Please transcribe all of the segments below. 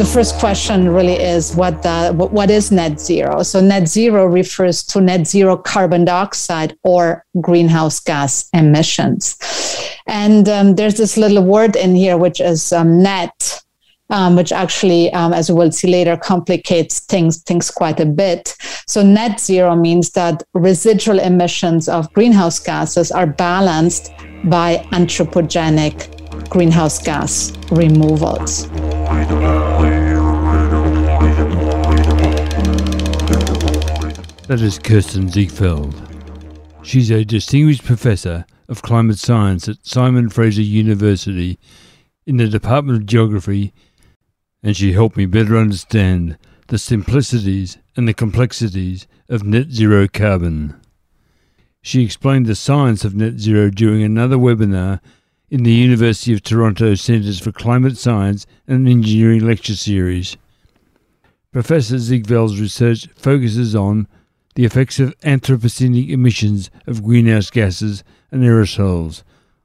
the first question really is what is net zero? So net zero refers to net zero carbon dioxide or greenhouse gas emissions. And there's this little word in here, which is net, which actually, as we will see later, complicates things quite a bit. So net zero means that residual emissions of greenhouse gases are balanced by anthropogenic greenhouse gas removals. That is Kirsten Zickfeld. She's a distinguished professor of climate science at Simon Fraser University in the Department of Geography, and she helped me better understand the simplicities and the complexities of net zero carbon. She explained the science of net zero during another webinar in the University of Toronto Centres for Climate Science and Engineering Lecture Series. Professor Zickfeld's research focuses on the effects of anthropogenic emissions of greenhouse gases and aerosols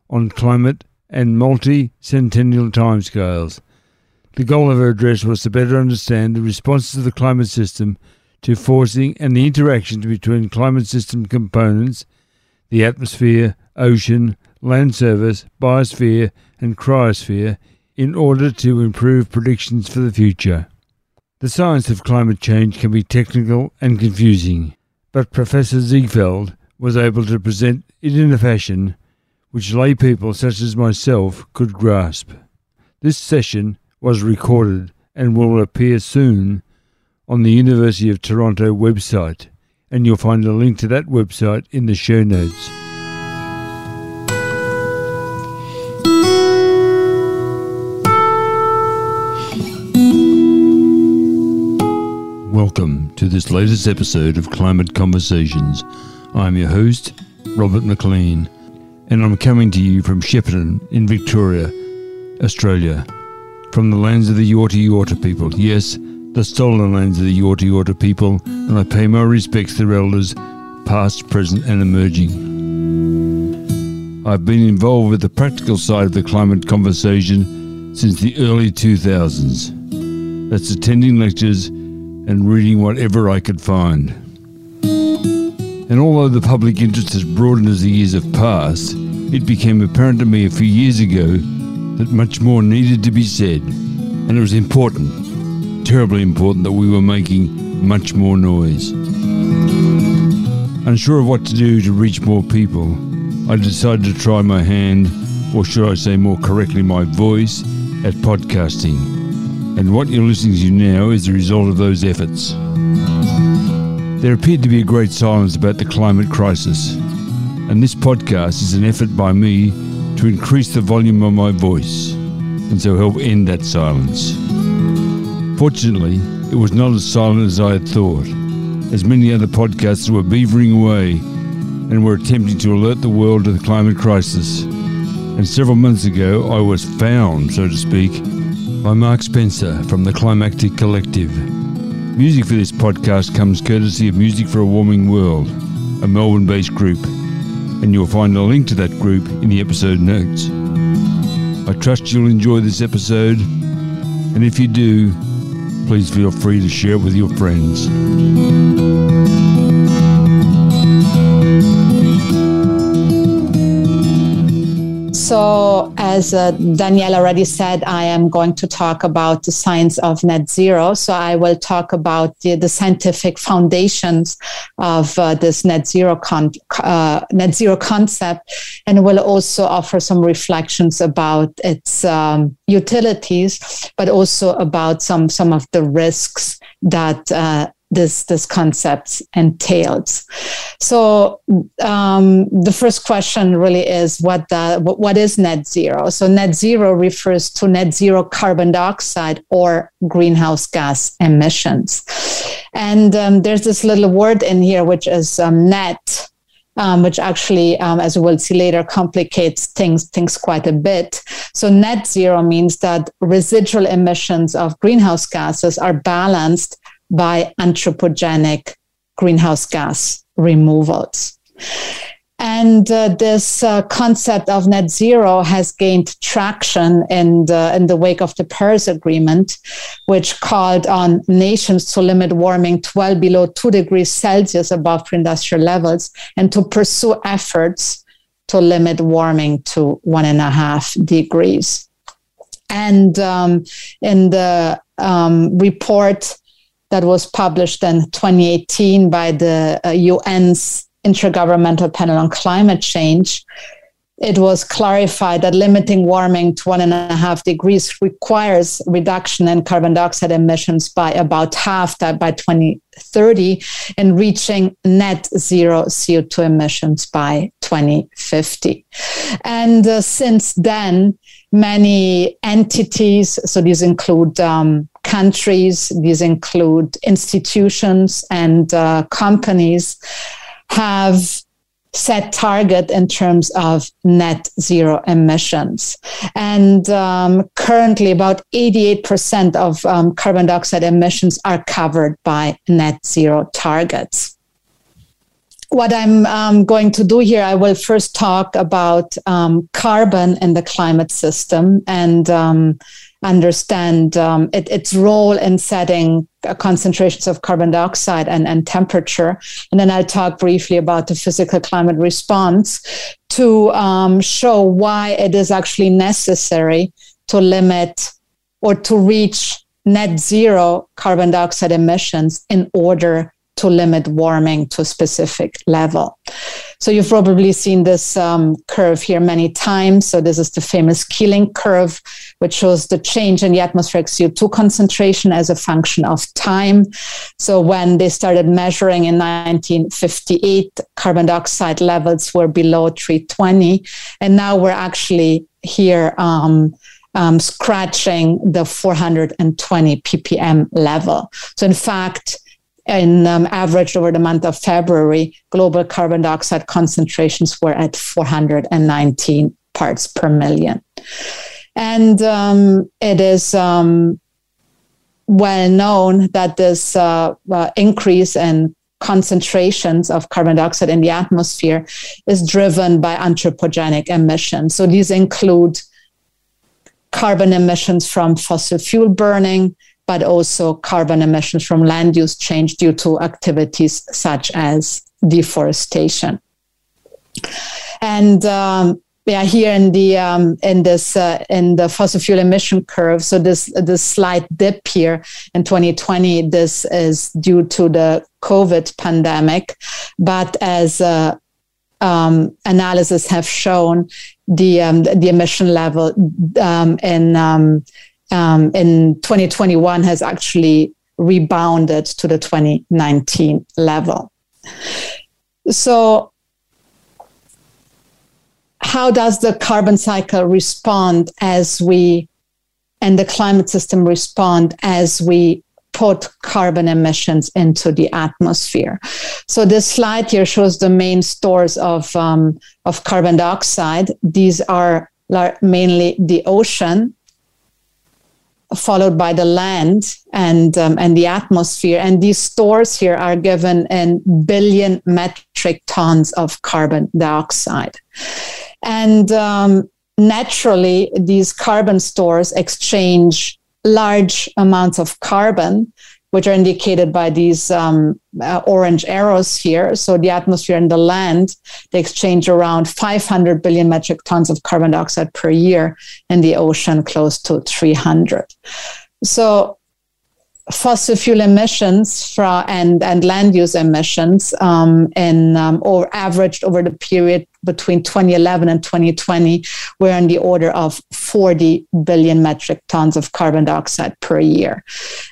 on climate and multi-centennial timescales. The goal of her address was to better understand the responses of the climate system to forcing and the interactions between climate system components, the atmosphere, ocean, land surface, biosphere and cryosphere, in order to improve predictions for the future. The science of climate change can be technical and confusing, but Professor Zickfeld was able to present it in a fashion which lay people such as myself could grasp. This session was recorded and will appear soon on the University of Toronto website, and you'll find a link to that website in the show notes. Welcome to this latest episode of Climate Conversations. I'm your host, Robert McLean, and I'm coming to you from Shepparton in Victoria, Australia, from the lands of the Yorta Yorta people. Yes, the stolen lands of the Yorta Yorta people, and I pay my respects to their elders, past, present and emerging. I've been involved with the practical side of the climate conversation since the early 2000s. That's attending lectures and reading whatever I could find. And although the public interest has broadened as the years have passed, it became apparent to me a few years ago that much more needed to be said, and it was important, terribly important, that we were making much more noise. Unsure of what to do to reach more people, I decided to try my hand, or should I say more correctly, my voice, at podcasting. And what you're listening to now is the result of those efforts. There appeared to be a great silence about the climate crisis, and this podcast is an effort by me to increase the volume of my voice, and so help end that silence. Fortunately, it was not as silent as I had thought, as many other podcasts were beavering away and were attempting to alert the world to the climate crisis. And several months ago, I was found, so to speak, by Mark Spencer from the Climactic Collective. Music for this podcast comes courtesy of Music for a Warming World, a Melbourne-based group, and you'll find a link to that group in the episode notes. I trust you'll enjoy this episode, and if you do, please feel free to share it with your friends. So, as Danielle already said, I am going to talk about the science of net zero. So I will talk about the scientific foundations of this net zero concept, and will also offer some reflections about its utilities, but also about some of the risks that this concept entails. So the first question really is what is net zero? So net zero refers to net zero carbon dioxide or greenhouse gas emissions. And there's this little word in here, which is net, which actually, as we will see later, complicates things quite a bit. So net zero means that residual emissions of greenhouse gases are balanced by anthropogenic greenhouse gas removals. And this concept of net zero has gained traction in the wake of the Paris Agreement, which called on nations to limit warming to well below 2 degrees Celsius above pre-industrial levels and to pursue efforts to limit warming to 1.5 degrees. And in the report that was published in 2018 by the UN's Intergovernmental Panel on Climate Change, it was clarified that limiting warming to 1.5 degrees requires reduction in carbon dioxide emissions by about half that by 2030 and reaching net zero CO2 emissions by 2050. And since then, many entities, so these include countries, these include institutions and companies, have set target in terms of net zero emissions. And currently about 88% of carbon dioxide emissions are covered by net zero targets. What I'm going to do here, I will first talk about carbon in the climate system and understand its role in setting concentrations of carbon dioxide and temperature. And then I'll talk briefly about the physical climate response to show why it is actually necessary to limit or to reach net zero carbon dioxide emissions in order to limit warming to a specific level. So you've probably seen this curve here many times. So this is the famous Keeling curve, which shows the change in the atmospheric CO2 concentration as a function of time. So when they started measuring in 1958, carbon dioxide levels were below 320. And now we're actually here scratching the 420 ppm level. So in fact, in average over the month of February, global carbon dioxide concentrations were at 419 parts per million. And it is well known that this increase in concentrations of carbon dioxide in the atmosphere is driven by anthropogenic emissions. So these include carbon emissions from fossil fuel burning, but also carbon emissions from land use change due to activities such as deforestation. And here in the fossil fuel emission curve, so this slight dip here in 2020, this is due to the COVID pandemic. But as analysis have shown, the emission level in 2021 has actually rebounded to the 2019 level. So how does the carbon cycle respond as we, and the climate system respond as we put carbon emissions into the atmosphere? So this slide here shows the main stores of carbon dioxide. These are mainly the ocean, followed by the land and the atmosphere. And these stores here are given in billion metric tons of carbon dioxide. And naturally, these carbon stores exchange large amounts of carbon, which are indicated by these orange arrows here. So the atmosphere and the land, they exchange around 500 billion metric tons of carbon dioxide per year, and the ocean close to 300. So fossil fuel emissions and land use emissions or averaged over the period between 2011 and 2020 were in the order of 40 billion metric tons of carbon dioxide per year.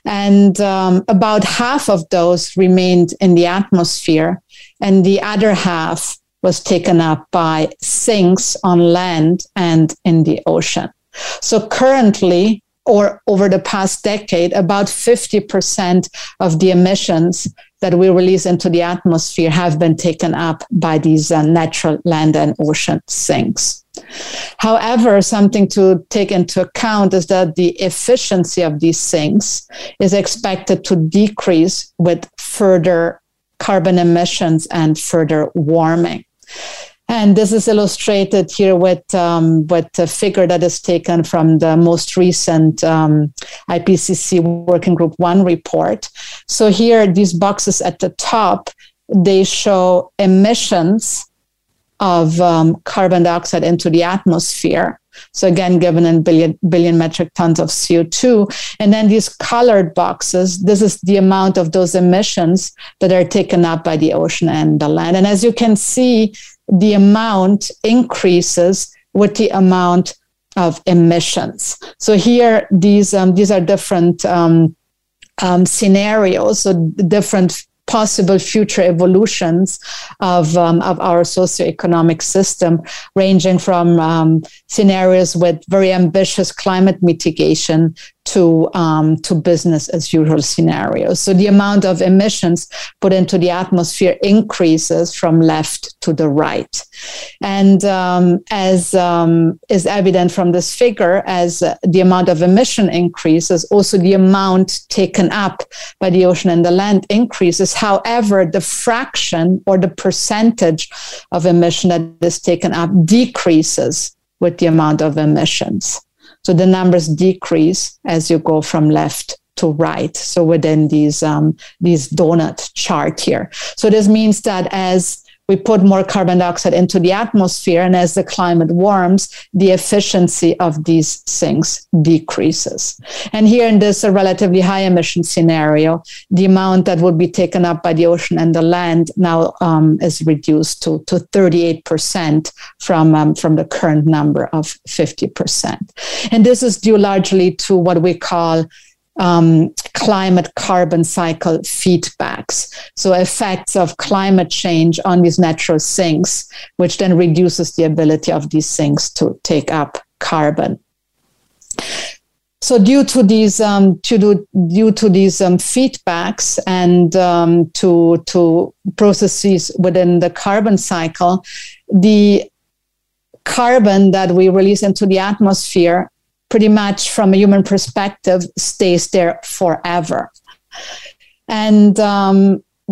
And about half of those remained in the atmosphere, and the other half was taken up by sinks on land and in the ocean. So currently, or over the past decade, about 50% of the emissions that we release into the atmosphere have been taken up by these natural land and ocean sinks. However, something to take into account is that the efficiency of these sinks is expected to decrease with further carbon emissions and further warming. And this is illustrated here with a figure that is taken from the most recent IPCC Working Group 1 report. So here, these boxes at the top, they show emissions of carbon dioxide into the atmosphere. So again, given in billion metric tons of CO2. And then these colored boxes, this is the amount of those emissions that are taken up by the ocean and the land. And as you can see, the amount increases with the amount of emissions. So here, these are different scenarios, so different possible future evolutions of our socioeconomic system, ranging from scenarios with very ambitious climate mitigation to business as usual scenarios. So the amount of emissions put into the atmosphere increases from left to the right. And as is evident from this figure, as the amount of emission increases, also the amount taken up by the ocean and the land increases. However, the fraction or the percentage of emission that is taken up decreases with the amount of emissions. So the numbers decrease as you go from left to right. So within these donut chart here. So this means that as we put more carbon dioxide into the atmosphere and as the climate warms, the efficiency of these things decreases. And here in this relatively high emission scenario, the amount that would be taken up by the ocean and the land now is reduced to 38% from the current number of 50%. And this is due largely to what we call climate carbon cycle feedbacks. So effects of climate change on these natural sinks, which then reduces the ability of these sinks to take up carbon. So due to these feedbacks and to processes within the carbon cycle, the carbon that we release into the atmosphere pretty much from a human perspective stays there forever. And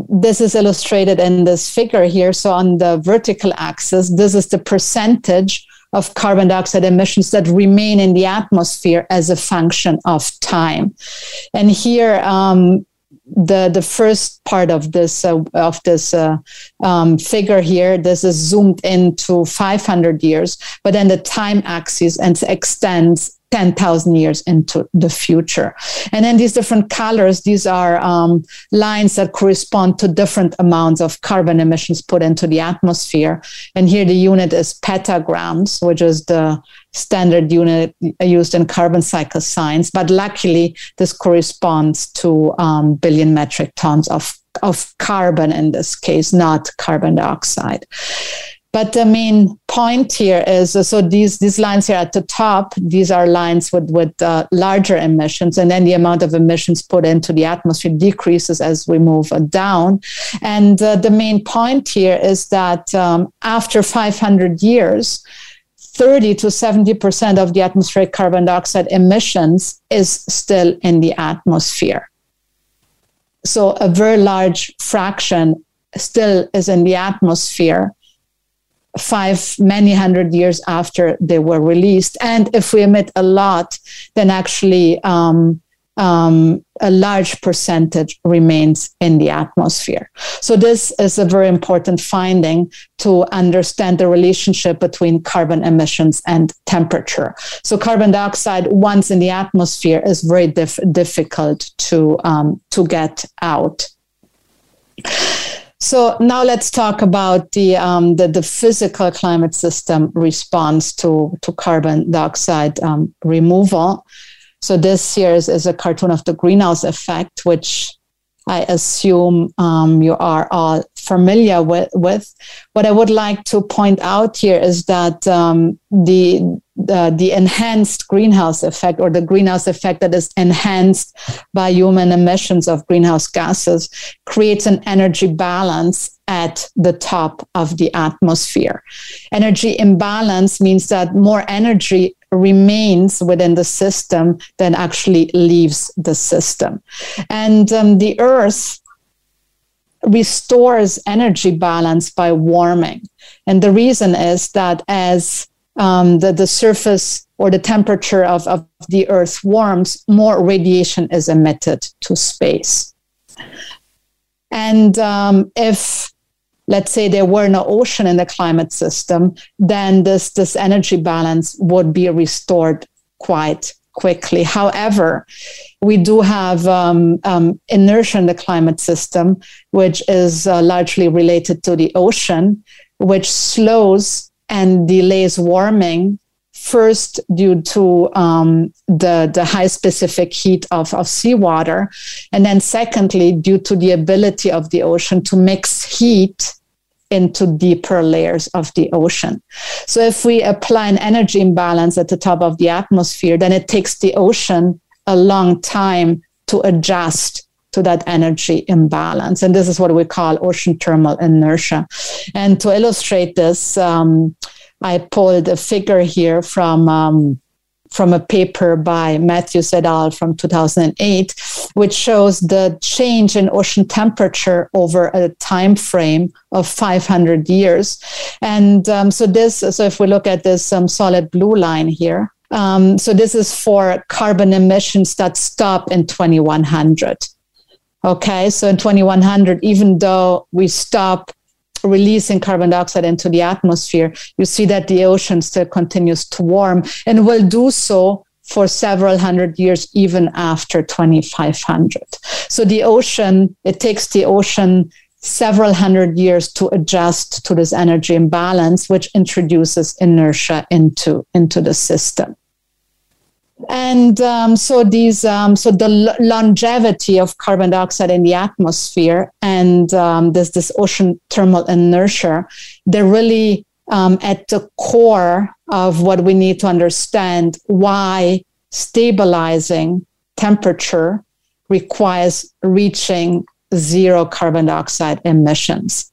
this is illustrated in this figure here. So on the vertical axis, this is the percentage of carbon dioxide emissions that remain in the atmosphere as a function of time. And here, the first part of this figure here, this is zoomed into 500 years, but then the time axis and extends 10,000 years into the future. And then these different colors, these are lines that correspond to different amounts of carbon emissions put into the atmosphere. And here the unit is petagrams, which is the standard unit used in carbon cycle science. But luckily, this corresponds to billion metric tons of carbon in this case, not carbon dioxide. But the main point here is, so these lines here at the top, these are lines with larger emissions, and then the amount of emissions put into the atmosphere decreases as we move down. And the main point here is that after 500 years, 30 to 70% of the atmospheric carbon dioxide emissions is still in the atmosphere. So a very large fraction still is in the atmosphere many hundred years after they were released. And if we emit a lot, then actually a large percentage remains in the atmosphere. So this is a very important finding to understand the relationship between carbon emissions and temperature. So carbon dioxide, once in the atmosphere, is very difficult to get out. So now let's talk about the physical climate system response to carbon dioxide removal. So this here is a cartoon of the greenhouse effect, which I assume you are all familiar with. What I would like to point out here is that the enhanced greenhouse effect, or the greenhouse effect that is enhanced by human emissions of greenhouse gases, creates an energy balance at the top of the atmosphere. Energy imbalance means that more energy remains within the system than actually leaves the system. And the Earth restores energy balance by warming. And the reason is that as the surface or the temperature of the Earth warms, more radiation is emitted to space. And if, let's say, there were no ocean in the climate system, then this energy balance would be restored quite quickly. However, we do have inertia in the climate system, which is largely related to the ocean, which slows and delays warming, first due to the high specific heat of seawater, and then secondly due to the ability of the ocean to mix heat into deeper layers of the ocean. So if we apply an energy imbalance at the top of the atmosphere, then it takes the ocean a long time to adjust to that energy imbalance. And this is what we call ocean thermal inertia. And to illustrate this, I pulled a figure here from a paper by Matthews et al. From 2008, which shows the change in ocean temperature over a time frame of 500 years. And so if we look at this solid blue line here, so this is for carbon emissions that stop in 2100. Okay, so in 2100, even though we stop releasing carbon dioxide into the atmosphere, you see that the ocean still continues to warm and will do so for several hundred years, even after 2500. So the ocean, it takes the ocean several hundred years to adjust to this energy imbalance, which introduces inertia into the system. And so the longevity of carbon dioxide in the atmosphere and this ocean thermal inertia, they're really at the core of what we need to understand why stabilizing temperature requires reaching zero carbon dioxide emissions.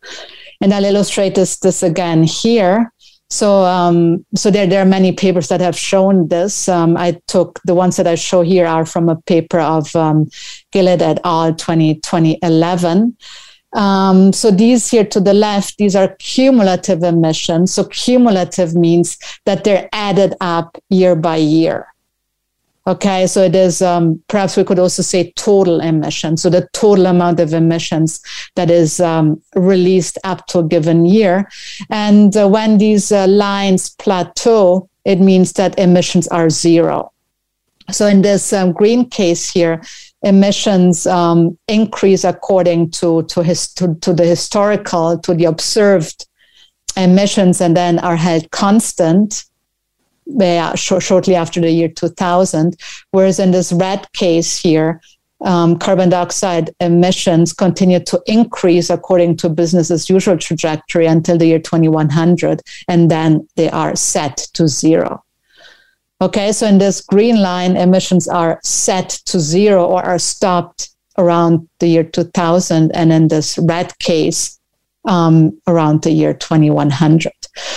And I'll illustrate this again here. So there are many papers that have shown this. I took the ones that I show here are from a paper of Gillett et al. 2011. So these here to the left, these are cumulative emissions. So cumulative means that they're added up year by year. Okay, so it is perhaps we could also say total emissions. So the total amount of emissions that is released up to a given year. And when these lines plateau, it means that emissions are zero. So in this green case here, emissions increase according to the historical, to the observed emissions, and then are held constant shortly after the year 2000, whereas in this red case here, carbon dioxide emissions continue to increase according to business as usual trajectory until the year 2100, and then they are set to zero. Okay, so in this green line, emissions are set to zero or are stopped around the year 2000, and in this red case, around the year 2100.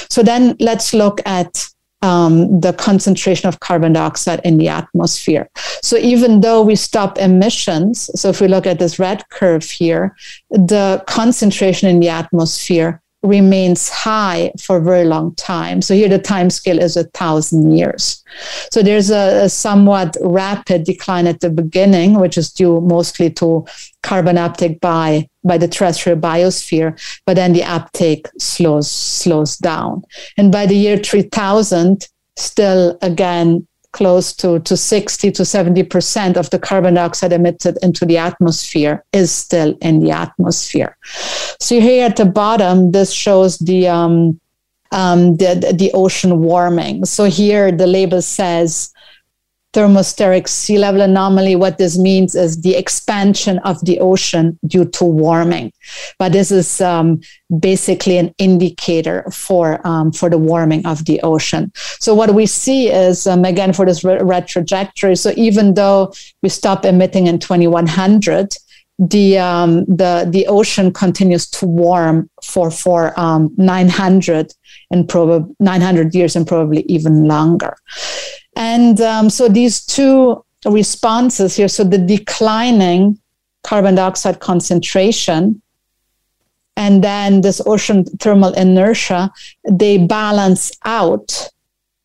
So then let's look at the concentration of carbon dioxide in the atmosphere. So even though we stop emissions, so if we look at this red curve here, the concentration in the atmosphere remains high for a very long time. So here the time scale is 1,000 years. So there's a somewhat rapid decline at the beginning, which is due mostly to carbon uptake by the terrestrial biosphere, but then the uptake slows down. And by the year 3000, still again, close to 60 to 70% of the carbon dioxide emitted into the atmosphere is still in the atmosphere. So here at the bottom, this shows the ocean warming. So here the label says thermospheric sea level anomaly. What this means is the expansion of the ocean due to warming. But this is basically an indicator for the warming of the ocean. So what we see is, again, for this red trajectory, so even though we stop emitting in 2100, the ocean continues to warm for 900 years and probably even longer. And so these two responses here, so the declining carbon dioxide concentration and then this ocean thermal inertia, they balance out.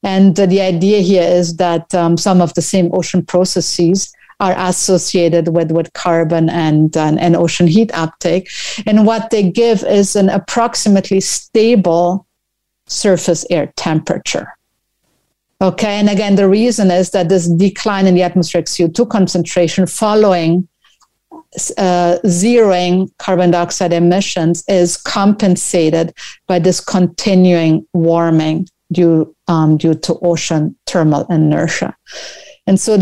And the idea here is that some of the same ocean processes are associated with carbon and ocean heat uptake. And what they give is an approximately stable surface air temperature. Okay, and again, the reason is that this decline in the atmospheric CO2 concentration following zeroing carbon dioxide emissions is compensated by this continuing warming due to ocean thermal inertia. And so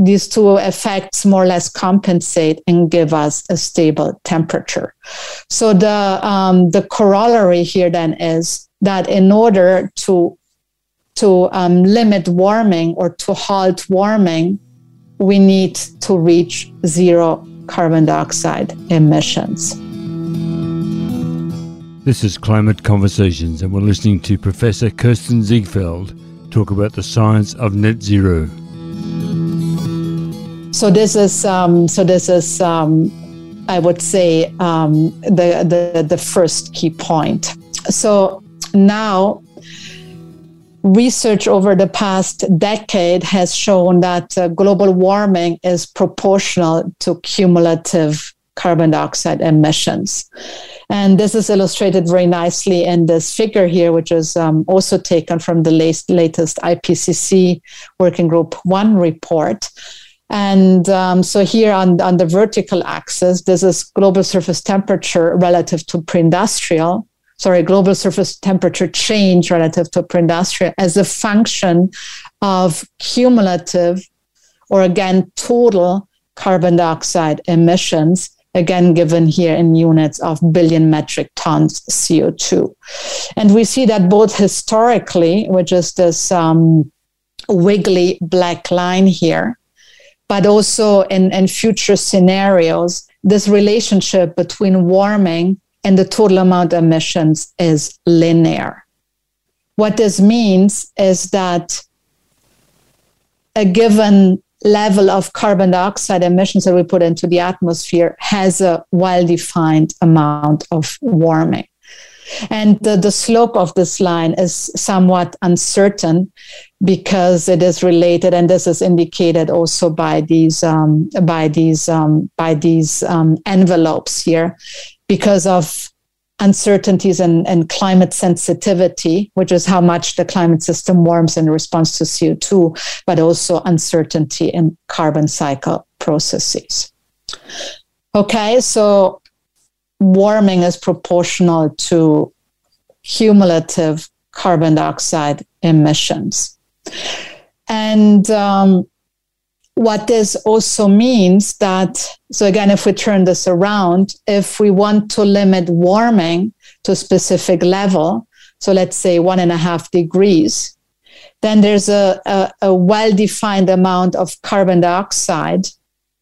these two effects more or less compensate and give us a stable temperature. So the corollary here then is that in order to limit warming or to halt warming, we need to reach zero carbon dioxide emissions. This is Climate Conversations, and we're listening to Professor Kirsten Zickfeld talk about the science of net zero. So this is I would say the first key point. So now, research over the past decade has shown that global warming is proportional to cumulative carbon dioxide emissions. And this is illustrated very nicely in this figure here, which is also taken from the latest IPCC Working Group 1 report. And so here on the vertical axis, this is global surface temperature relative to global surface temperature change relative to pre-industrial as a function of cumulative or again total carbon dioxide emissions, again given here in units of billion metric tons CO2. And we see that both historically, which is this wiggly black line here, but also in future scenarios, this relationship between warming and the total amount of emissions is linear. What this means is that a given level of carbon dioxide emissions that we put into the atmosphere has a well-defined amount of warming. And the slope of this line is somewhat uncertain because it is related, and this is indicated also by these envelopes here, because of uncertainties and climate sensitivity, which is how much the climate system warms in response to CO2, but also uncertainty in carbon cycle processes. Okay, so warming is proportional to cumulative carbon dioxide emissions. And what this also means that, so again, if we turn this around, if we want to limit warming to a specific level, so let's say 1.5 degrees, then there's a well-defined amount of carbon dioxide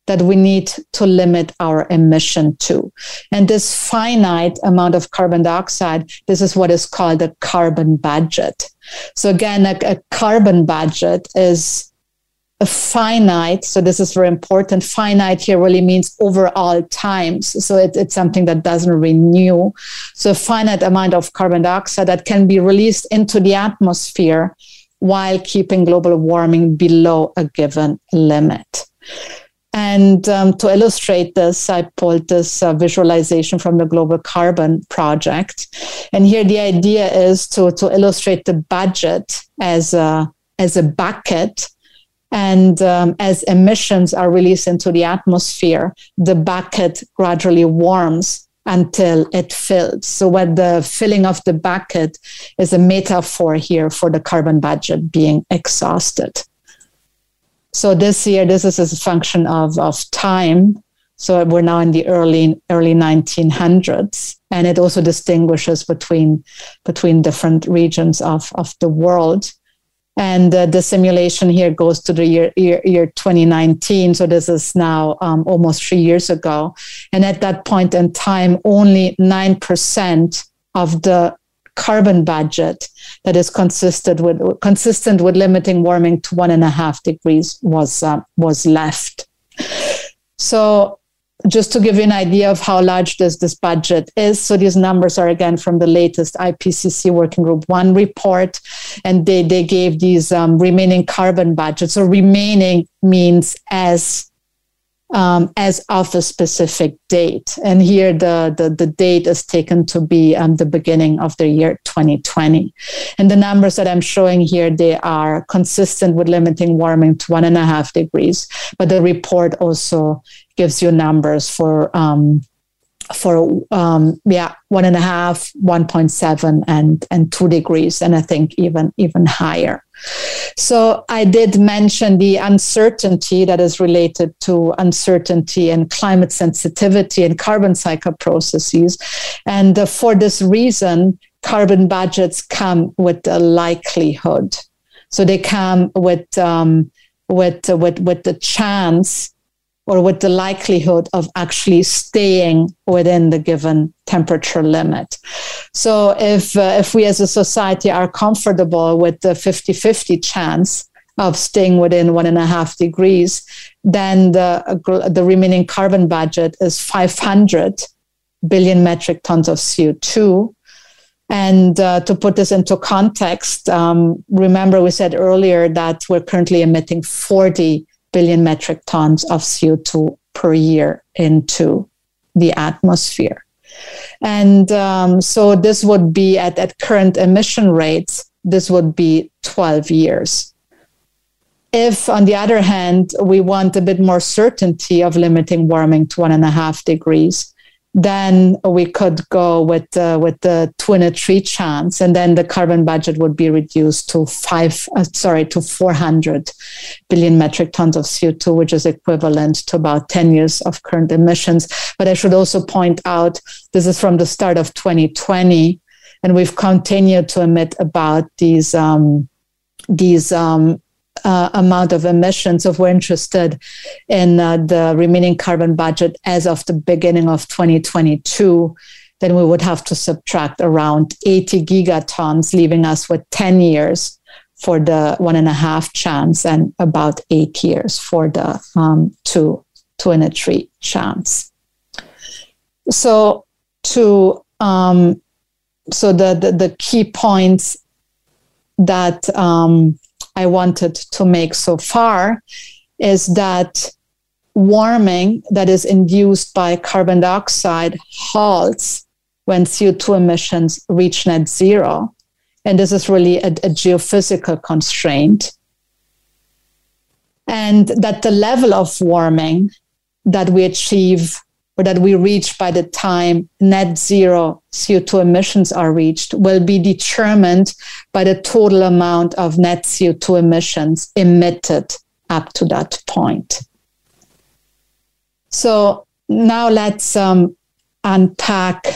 that we need to limit our emission to. And this finite amount of carbon dioxide, this is what is called a carbon budget. So again, a carbon budget is a finite, so this is very important. Finite here really means overall times. So it's something that doesn't renew. So a finite amount of carbon dioxide that can be released into the atmosphere while keeping global warming below a given limit. And to illustrate this, I pulled this visualization from the Global Carbon Project. And here the idea is to illustrate the budget as a bucket. And as emissions are released into the atmosphere, the bucket gradually warms until it fills. So what the filling of the bucket is a metaphor here for the carbon budget being exhausted. So this year, this is a function of time. So we're now in the early 1900s, and it also distinguishes between different regions of the world. And the simulation here goes to the year 2019. So this is now almost 3 years ago. And at that point in time, only 9% of the carbon budget that is consistent with limiting warming to 1.5 degrees was left. So Just to give you an idea of how large this budget is, so these numbers are again from the latest IPCC Working Group 1 report, and they gave these remaining carbon budgets. So remaining means as of a specific date, and here the date is taken to be the beginning of the year 2020. And the numbers that I'm showing here, they are consistent with limiting warming to 1.5 degrees, but the report also gives you numbers for 1.5, 1.7 and 2 degrees, and I think even higher. So I did mention the uncertainty that is related to uncertainty and climate sensitivity and carbon cycle processes. And for this reason, carbon budgets come with a likelihood. So they come with the chance or with the likelihood of actually staying within the given temperature limit. So if we as a society are comfortable with the 50-50 chance of staying within 1.5 degrees, then the remaining carbon budget is 500 billion metric tons of CO2. And to put this into context, remember we said earlier that we're currently emitting 40 billion metric tons of CO2 per year into the atmosphere. And so this would be at current emission rates, this would be 12 years. If, on the other hand, we want a bit more certainty of limiting warming to 1.5 degrees, then we could go with the 2 in a 3 chance, and then the carbon budget would be reduced to 400 billion metric tons of CO2, which is equivalent to about 10 years of current emissions. But I should also point out, this is from the start of 2020, and we've continued to emit about these amount of emissions. So if we're interested in the remaining carbon budget as of the beginning of 2022, then we would have to subtract around 80 gigatons, leaving us with 10 years for the 1.5 chance and about 8 years for the 2 in a 3 chance. So the key points that I wanted to make so far is that warming that is induced by carbon dioxide halts when CO2 emissions reach net zero. And this is really a geophysical constraint. And that the level of warming that we achieve or that we reach by the time net zero CO2 emissions are reached will be determined by the total amount of net CO2 emissions emitted up to that point. So now let's unpack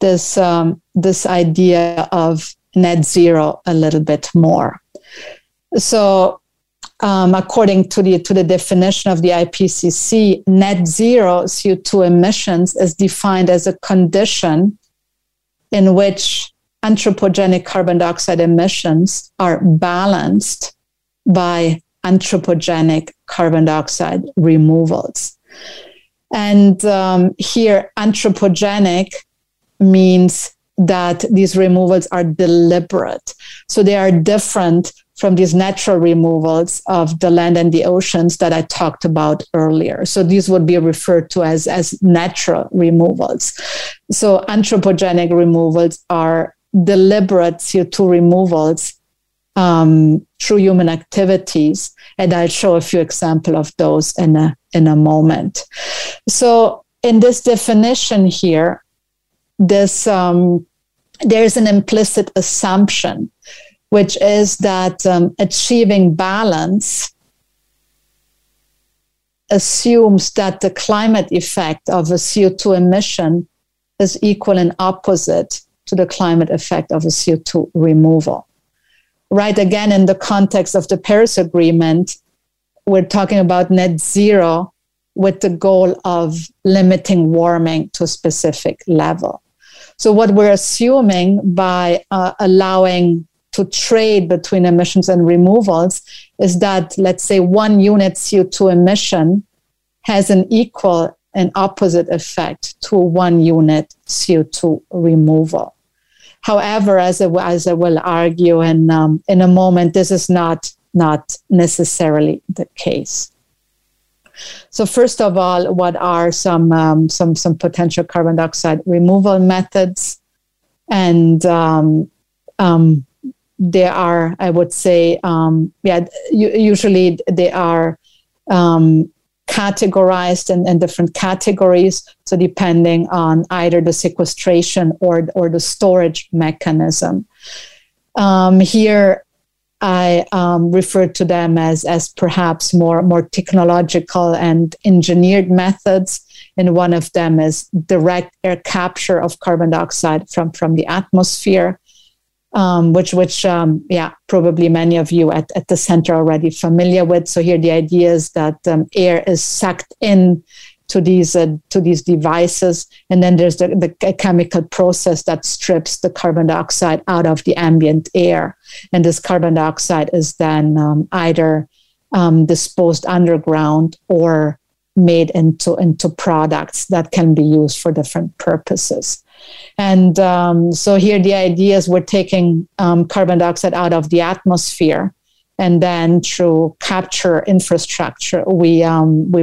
this, this idea of net zero a little bit more. So according to the definition of the IPCC, net zero CO2 emissions is defined as a condition in which anthropogenic carbon dioxide emissions are balanced by anthropogenic carbon dioxide removals. And here, anthropogenic means that these removals are deliberate. So they are different from these natural removals of the land and the oceans that I talked about earlier. So these would be referred to as natural removals. So anthropogenic removals are deliberate CO2 removals through human activities. And I'll show a few examples of those in a moment. So in this definition here, this there is an implicit assumption, which is that achieving balance assumes that the climate effect of a CO2 emission is equal and opposite to the climate effect of a CO2 removal. Right, again, in the context of the Paris Agreement, we're talking about net zero with the goal of limiting warming to a specific level. So what we're assuming by allowing to trade between emissions and removals is that, let's say, 1 unit CO2 emission has an equal an opposite effect to 1 unit CO2 removal. However, as I will argue in a moment, this is not necessarily the case. So first of all, what are some potential carbon dioxide removal methods? And there are, I would say, usually they are categorized in different categories. So depending on either the sequestration or the storage mechanism. Here, I refer to them as perhaps more technological and engineered methods. And one of them is direct air capture of carbon dioxide from the atmosphere, which probably many of you at the center are already familiar with. So here the idea is that air is sucked in to these devices, and then there's the chemical process that strips the carbon dioxide out of the ambient air. And this carbon dioxide is then either disposed underground or made into products that can be used for different purposes. And so here the idea is we're taking carbon dioxide out of the atmosphere, and then through capture infrastructure, we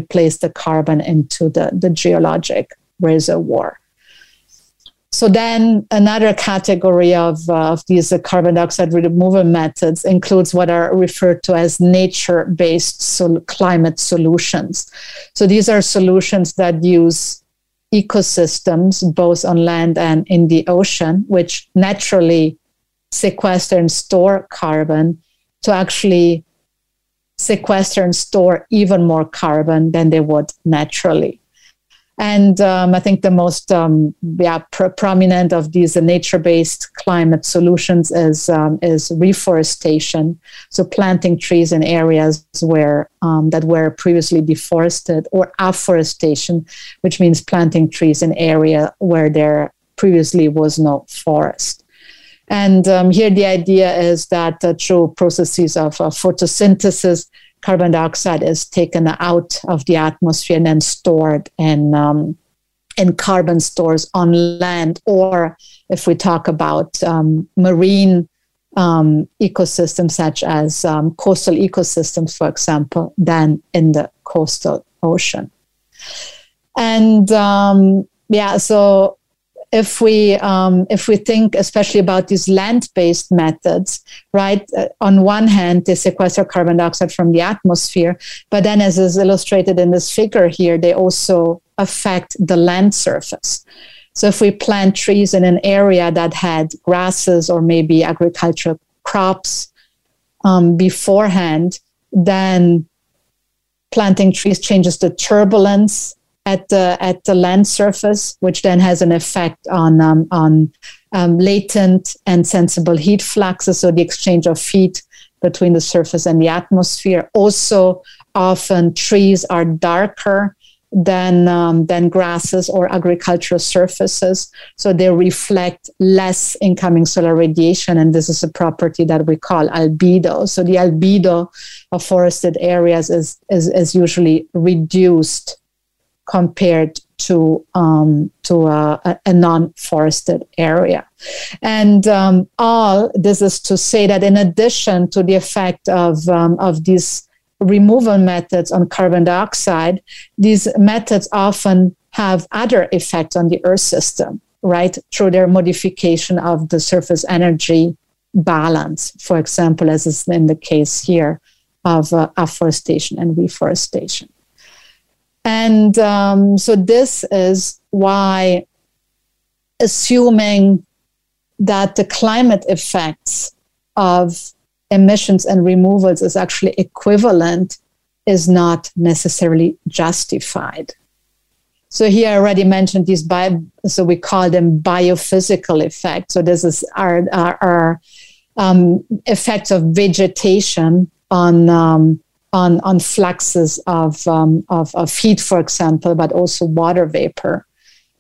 place the carbon into the geologic reservoir. So then another category of these carbon dioxide removal methods includes what are referred to as nature-based climate solutions. So these are solutions that use ecosystems, both on land and in the ocean, which naturally sequester and store carbon to actually sequester and store even more carbon than they would naturally. And I think the most prominent of these nature-based climate solutions is reforestation. So planting trees in areas where that were previously deforested, or afforestation, which means planting trees in area where there previously was no forest. And here the idea is that through processes of photosynthesis, carbon dioxide is taken out of the atmosphere and then stored in carbon stores on land, or if we talk about marine ecosystems such as coastal ecosystems, for example, then in the coastal ocean. And so if we think especially about these land-based methods, right? On one hand, they sequester carbon dioxide from the atmosphere, but then as is illustrated in this figure here, they also affect the land surface. So if we plant trees in an area that had grasses or maybe agricultural crops beforehand, then planting trees changes the turbulence at the land surface, which then has an effect on latent and sensible heat fluxes, so the exchange of heat between the surface and the atmosphere. Also, often trees are darker than grasses or agricultural surfaces, so they reflect less incoming solar radiation, and this is a property that we call albedo. So the albedo of forested areas is usually reduced compared to a non-forested area. And all this is to say that in addition to the effect of these removal methods on carbon dioxide, these methods often have other effects on the Earth system, right? Through their modification of the surface energy balance, for example, as is in the case here of afforestation and reforestation. And so this is why assuming that the climate effects of emissions and removals is actually equivalent is not necessarily justified. So here I already mentioned these, so we call them biophysical effects. So this is our effects of vegetation on fluxes of heat, for example, but also water vapor,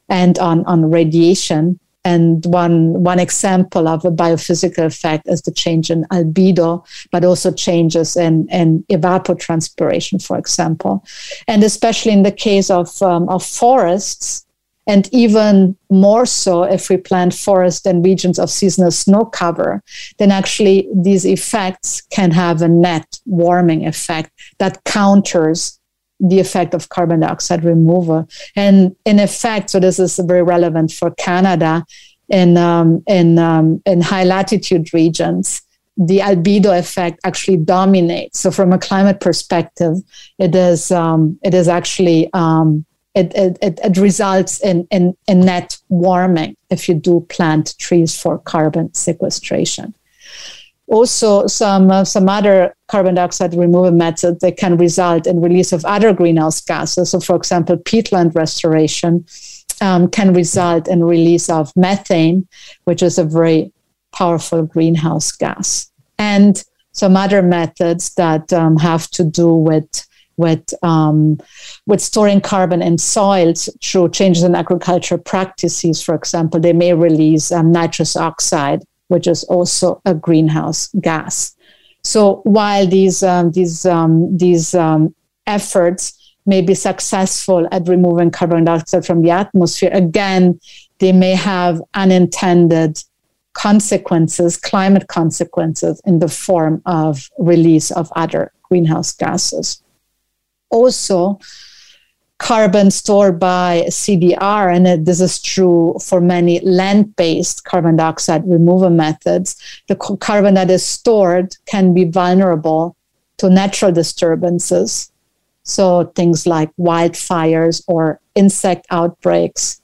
and on radiation, And one example of a biophysical effect is the change in albedo, but also changes in evapotranspiration, for example. And especially in the case of forests, and even more so if we plant forests in regions of seasonal snow cover, then actually these effects can have a net warming effect that counters the effect of carbon dioxide removal. And in effect, so this is very relevant for Canada, in high latitude regions, the albedo effect actually dominates. So from a climate perspective, it results in net warming if you do plant trees for carbon sequestration. Also, some other carbon dioxide removal methods that can result in release of other greenhouse gases. So, for example, peatland restoration can result in release of methane, which is a very powerful greenhouse gas. And some other methods that have to do with storing carbon in soils through changes in agricultural practices, for example, they may release nitrous oxide, which is also a greenhouse gas. So while these efforts may be successful at removing carbon dioxide from the atmosphere, again, they may have unintended consequences, climate consequences, in the form of release of other greenhouse gases. Also, carbon stored by CDR, and this is true for many land-based carbon dioxide removal methods, the carbon that is stored can be vulnerable to natural disturbances. So things like wildfires or insect outbreaks,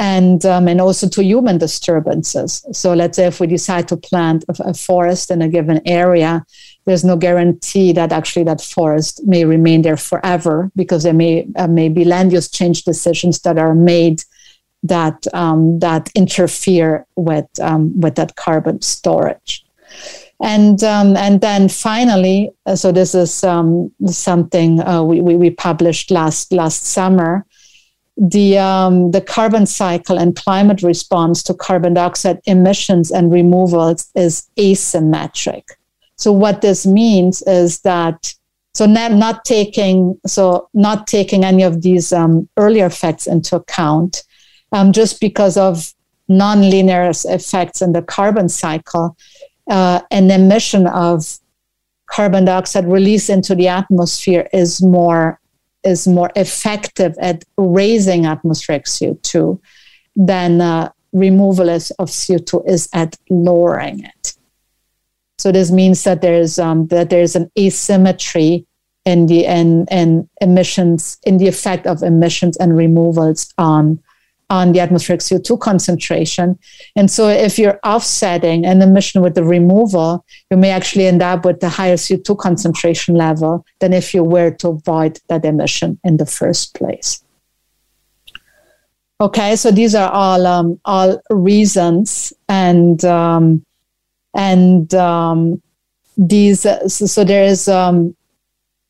and also to human disturbances. So let's say if we decide to plant a forest in a given area, there's no guarantee that actually that forest may remain there forever, because there may be land use change decisions that are made that interfere with that carbon storage. And then finally, so this is something we published last summer. The carbon cycle and climate response to carbon dioxide emissions and removals is asymmetric. So what this means is that, not taking any of these earlier effects into account, just because of nonlinear effects in the carbon cycle, an emission of carbon dioxide released into the atmosphere is more effective at raising atmospheric CO2 than removal of CO2 is at lowering it. So this means that there is an asymmetry in emissions, in the effect of emissions and removals on the atmospheric CO2 concentration. And so if you're offsetting an emission with the removal, you may actually end up with a higher CO2 concentration level than if you were to avoid that emission in the first place. Okay, so these are all reasons, and these. So there is.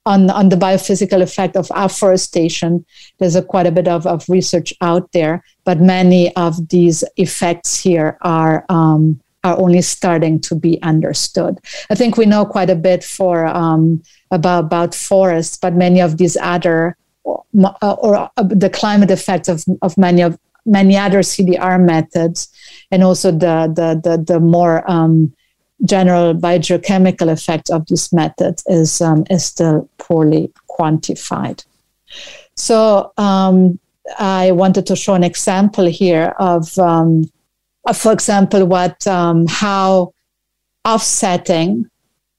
On the biophysical effect of afforestation, there's quite a bit of research out there, but many of these effects here are only starting to be understood. I think we know quite a bit about forests, but many of these other or the climate effects of many other CDR methods, and also the more general biogeochemical effect of this method is still poorly quantified. So I wanted to show an example here of for example, how offsetting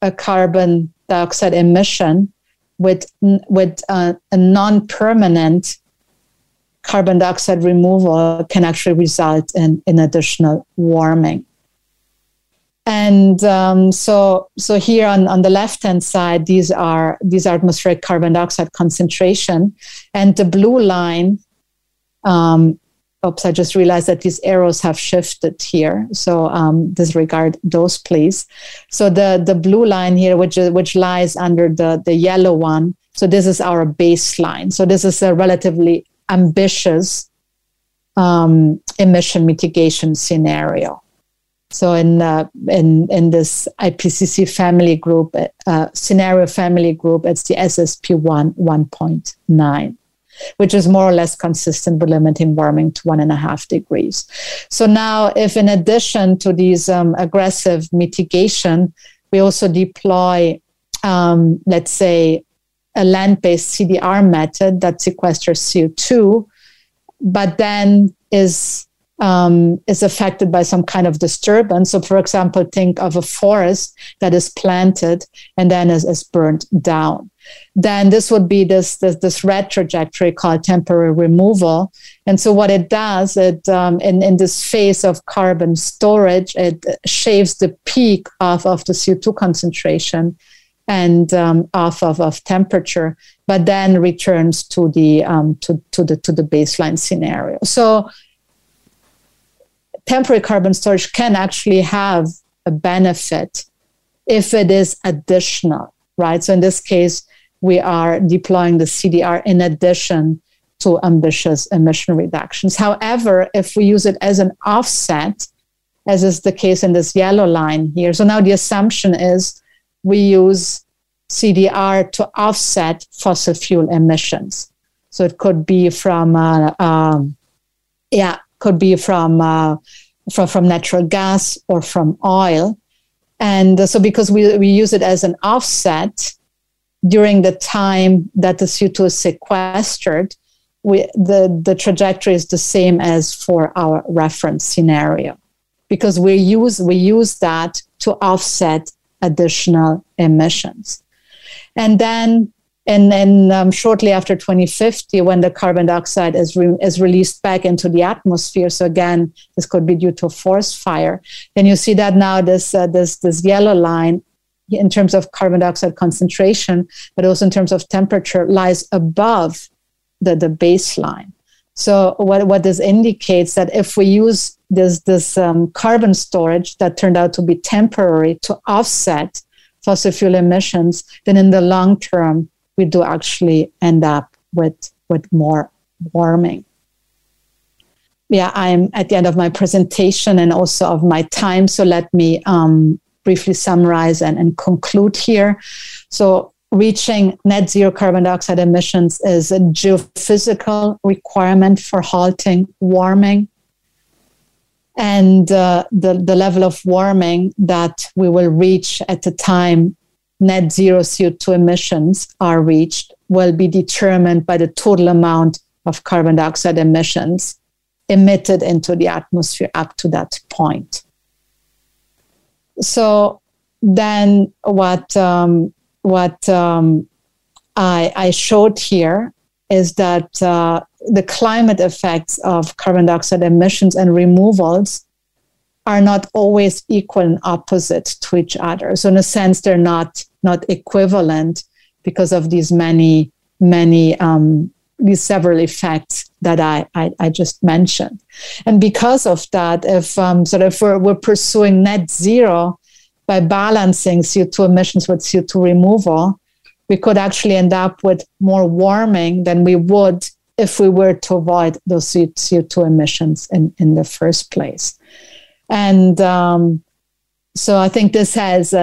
a carbon dioxide emission with a non-permanent carbon dioxide removal can actually result in additional warming. And so here on the left-hand side, these are atmospheric carbon dioxide concentration, and the blue line. Oops, I just realized that these arrows have shifted here. So disregard those, please. So the blue line here, which lies under the yellow one. So this is our baseline. So this is a relatively ambitious emission mitigation scenario. So in this IPCC family group, scenario family group, it's the SSP1 1.9, which is more or less consistent with limiting warming to 1.5 degrees. So now, if in addition to these aggressive mitigation, we also deploy, let's say, a land-based CDR method that sequesters CO2, but then is affected by some kind of disturbance. So, for example, think of a forest that is planted and then is burnt down. Then this would be this red trajectory called temporary removal. And so what it does, in this phase of carbon storage, it shaves the peak of the CO2 concentration and off of temperature, but then returns to the to the baseline scenario. So temporary carbon storage can actually have a benefit if it is additional, right? So in this case, we are deploying the CDR in addition to ambitious emission reductions. However, if we use it as an offset, as is the case in this yellow line here, so now the assumption is we use CDR to offset fossil fuel emissions. So it could be from natural gas or from oil. And so because we use it as an offset during the time that the CO2 is sequestered, the trajectory is the same as for our reference scenario, because we use that to offset additional emissions. And then And then shortly after 2050, when the carbon dioxide is released back into the atmosphere, so again, this could be due to a forest fire, then you see that now this yellow line, in terms of carbon dioxide concentration, but also in terms of temperature, lies above the baseline. So what this indicates that if we use this carbon storage that turned out to be temporary to offset fossil fuel emissions, then in the long term, we do actually end up with more warming. Yeah, I'm at the end of my presentation and also of my time. So let me briefly summarize and conclude here. So reaching net zero carbon dioxide emissions is a geophysical requirement for halting warming. And the level of warming that we will reach at the time net zero CO2 emissions are reached will be determined by the total amount of carbon dioxide emissions emitted into the atmosphere up to that point. So then what I showed here is that the climate effects of carbon dioxide emissions and removals are not always equal and opposite to each other. So in a sense, they're not equivalent because of these many several effects that I just mentioned. And because of that, if we're pursuing net zero by balancing CO2 emissions with CO2 removal, we could actually end up with more warming than we would if we were to avoid those CO2 emissions in the first place. And so I think this has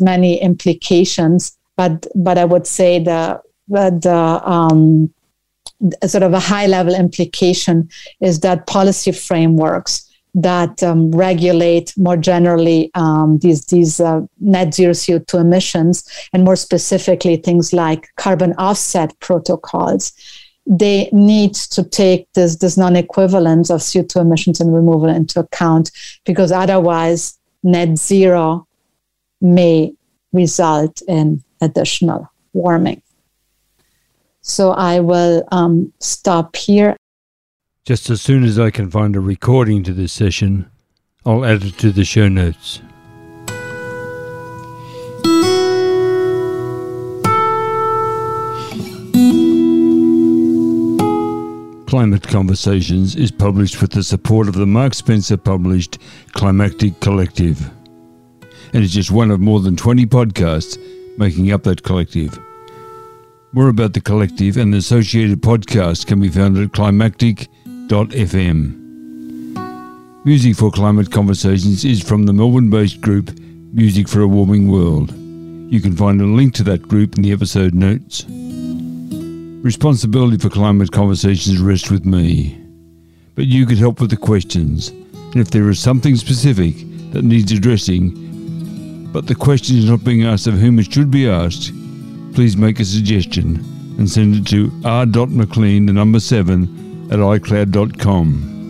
many implications, but I would say the high level implication is that policy frameworks that regulate more generally these net zero CO2 emissions, and more specifically things like carbon offset protocols, they need to take this non-equivalence of CO2 emissions and removal into account, because otherwise net zero may result in additional warming. So I will stop here. Just as soon as I can find a recording to this session, I'll add it to the show notes. Climate Conversations is published with the support of the Mark Spencer published Climactic Collective, and it's just one of more than 20 podcasts making up that collective. More about the collective and the associated podcasts can be found at climactic.fm. climactic.fm. Music for Climate Conversations is from the Melbourne-based group Music for a Warming World. You can find a link to that group in the episode notes. Responsibility for Climate Conversations rests with me, but you could help with the questions. And if there is something specific that needs addressing, but the question is not being asked of whom it should be asked, please make a suggestion and send it to r.mclean7@icloud.com.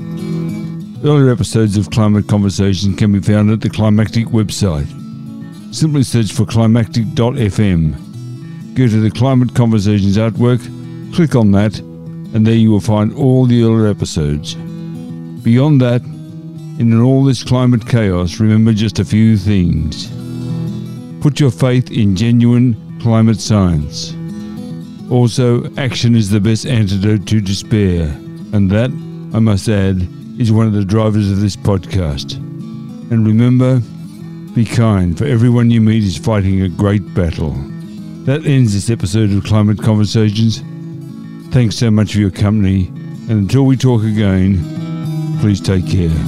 Earlier episodes of Climate Conversation can be found at the Climactic website. Simply search for climactic.fm. Go to the Climate Conversations artwork, click on that, and there you will find all the earlier episodes. Beyond that, in all this climate chaos, remember just a few things. Put your faith in genuine climate science. Also, action is the best antidote to despair, and that, I must add, is one of the drivers of this podcast. And remember, be kind, for everyone you meet is fighting a great battle. That ends this episode of Climate Conversations. Thanks so much for your company, and until we talk again, please take care.